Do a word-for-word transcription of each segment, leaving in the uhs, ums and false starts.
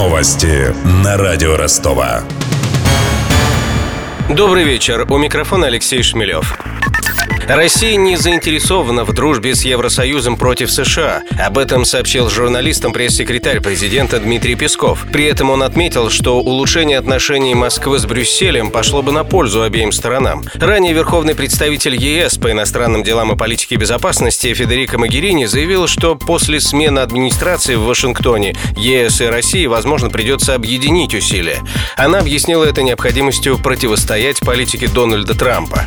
Новости на радио Ростова. Добрый вечер. У микрофона Алексей Шмелёв. Россия не заинтересована в дружбе с Евросоюзом против США. Об этом сообщил журналистам пресс-секретарь президента Дмитрий Песков. При этом он отметил, что улучшение отношений Москвы с Брюсселем пошло бы на пользу обеим сторонам. Ранее верховный представитель ЕС по иностранным делам и политике безопасности Федерика Магерини заявила, что после смены администрации в Вашингтоне ЕС и России, возможно, придется объединить усилия. Она объяснила это необходимостью противостоять политике Дональда Трампа.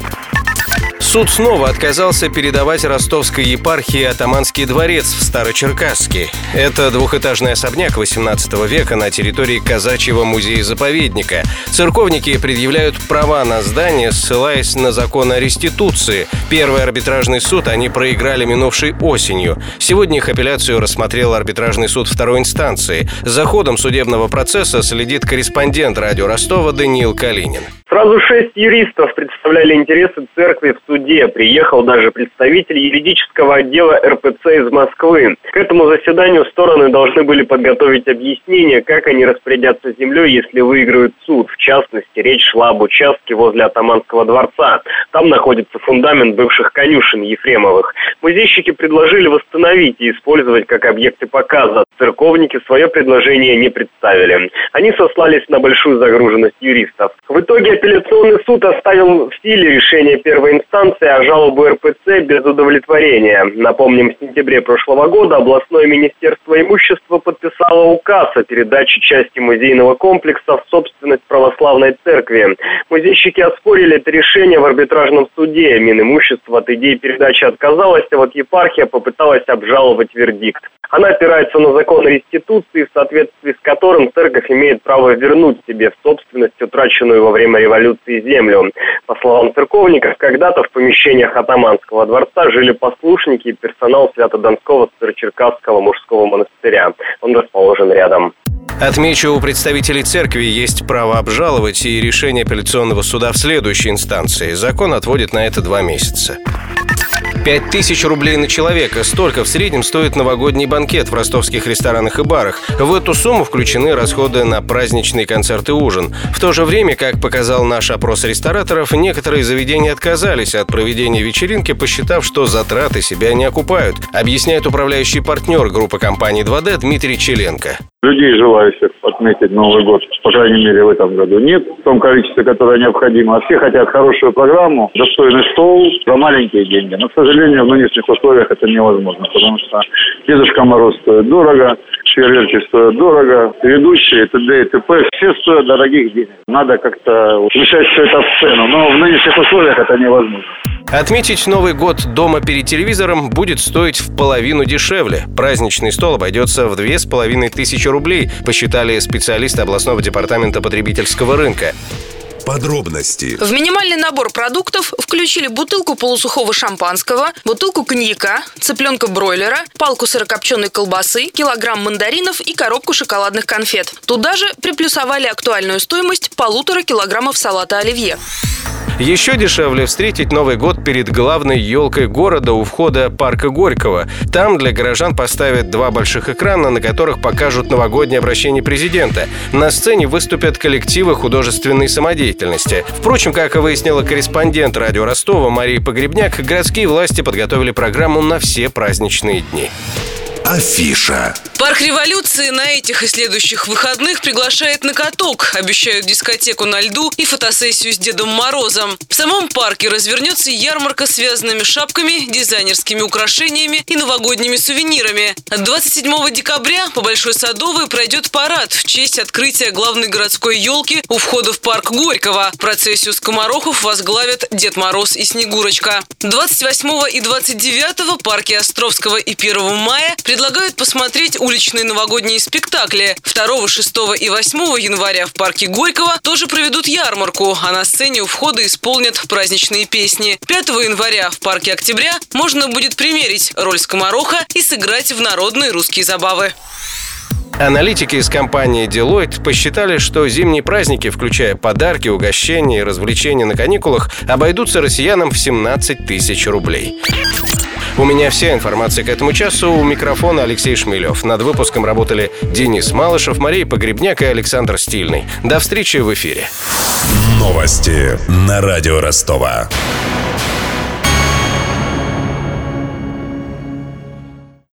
Суд снова отказался передавать ростовской епархии Атаманский дворец в Старочеркасске. Это двухэтажный особняк восемнадцатого века на территории казачьего музея-заповедника. Церковники предъявляют права на здание, ссылаясь на закон о реституции. Первый арбитражный суд они проиграли минувшей осенью. Сегодня их апелляцию рассмотрел арбитражный суд второй инстанции. За ходом судебного процесса следит корреспондент радио Ростова Даниил Калинин. Сразу шесть юристов представляли интересы церкви в суде. Приехал даже представитель юридического отдела эр пэ цэ из Москвы. К этому заседанию стороны должны были подготовить объяснение, как они распорядятся землей, если выиграют суд. В частности, речь шла об участке возле Атаманского дворца. Там находится фундамент бывших конюшен Ефремовых. Музейщики предложили восстановить и использовать как объекты показа. Церковники свое предложение не представили. Они сослались на большую загруженность юристов. В итоге апелляционный суд оставил в силе решение первой инстанции о жалобу эр пэ цэ без удовлетворения. Напомним, в сентябре прошлого года областное министерство имущества подписало указ о передаче части музейного комплекса в собственность православной церкви. Музейщики оспорили это решение в арбитражном суде. Минимущество от идеи передачи отказалось, а вот епархия попыталась обжаловать вердикт. Она опирается на закон реституции, в соответствии с которым церковь имеет право вернуть себе в собственность утраченную во время революции землю. По словам церковников, когда-то в помещениях Атаманского дворца жили послушники и персонал Свято-Донского Старочеркасского мужского монастыря. Он расположен рядом. Отмечу, у представителей церкви есть право обжаловать и решение апелляционного суда в следующей инстанции. Закон отводит на это два месяца. Пять тысяч рублей на человека. Столько в среднем стоит новогодний банкет в ростовских ресторанах и барах. В эту сумму включены расходы на праздничный концерт и ужин. В то же время, как показал наш опрос рестораторов, некоторые заведения отказались от проведения вечеринки, посчитав, что затраты себя не окупают, объясняет управляющий партнер группы компаний два дэ Дмитрий Челенко. Людей, желающих отметить Новый год, по крайней мере, в этом году нет, в том количестве, которое необходимо. А все хотят хорошую программу, достойный стол за маленькие деньги. Но, к сожалению, в нынешних условиях это невозможно, потому что Дедушка Мороз стоит дорого, фейерверки стоят дорого, ведущие, т.д. и т.п. все стоят дорогих денег. Надо как-то вмещать все это в цену, но в нынешних условиях это невозможно. Отметить Новый год дома перед телевизором будет стоить в половину дешевле. Праздничный стол обойдется в две с половиной тысячи рублей, посчитали специалисты областного департамента потребительского рынка. Подробности. В минимальный набор продуктов включили бутылку полусухого шампанского, бутылку коньяка, цыпленка бройлера, палку сырокопченой колбасы, килограмм мандаринов и коробку шоколадных конфет. Туда же приплюсовали актуальную стоимость полутора килограммов салата оливье. Еще дешевле встретить Новый год перед главной елкой города у входа парка Горького. Там для горожан поставят два больших экрана, на которых покажут новогоднее обращение президента. На сцене выступят коллективы художественной самодеятельности. Впрочем, как выяснила корреспондент радио Ростова Мария Погребняк, городские власти подготовили программу на все праздничные дни. Афиша. Парк революции на этих и следующих выходных приглашает на каток. Обещают дискотеку на льду и фотосессию с Дедом Морозом. В самом парке развернется ярмарка с вязаными шапками, дизайнерскими украшениями и новогодними сувенирами. двадцать седьмого декабря по Большой Садовой пройдет парад в честь открытия главной городской елки у входа в парк Горького. Процессию скоморохов возглавят Дед Мороз и Снегурочка. двадцать восьмого и двадцать девятого парки Островского и первого мая предлагают посмотреть уличные новогодние спектакли. второго, шестого и восьмого января в парке Горького тоже проведут ярмарку, а на сцене у входа исполнят праздничные песни. пятого января в парке Октября можно будет примерить роль скомороха и сыграть в народные русские забавы. Аналитики из компании Deloitte посчитали, что зимние праздники, включая подарки, угощения и развлечения на каникулах, обойдутся россиянам в семнадцать тысяч рублей. У меня вся информация к этому часу. У микрофона Алексей Шмелёв. Над выпуском работали Денис Малышев, Мария Погребняк и Александр Стильный. До встречи в эфире. Новости на радио Ростова.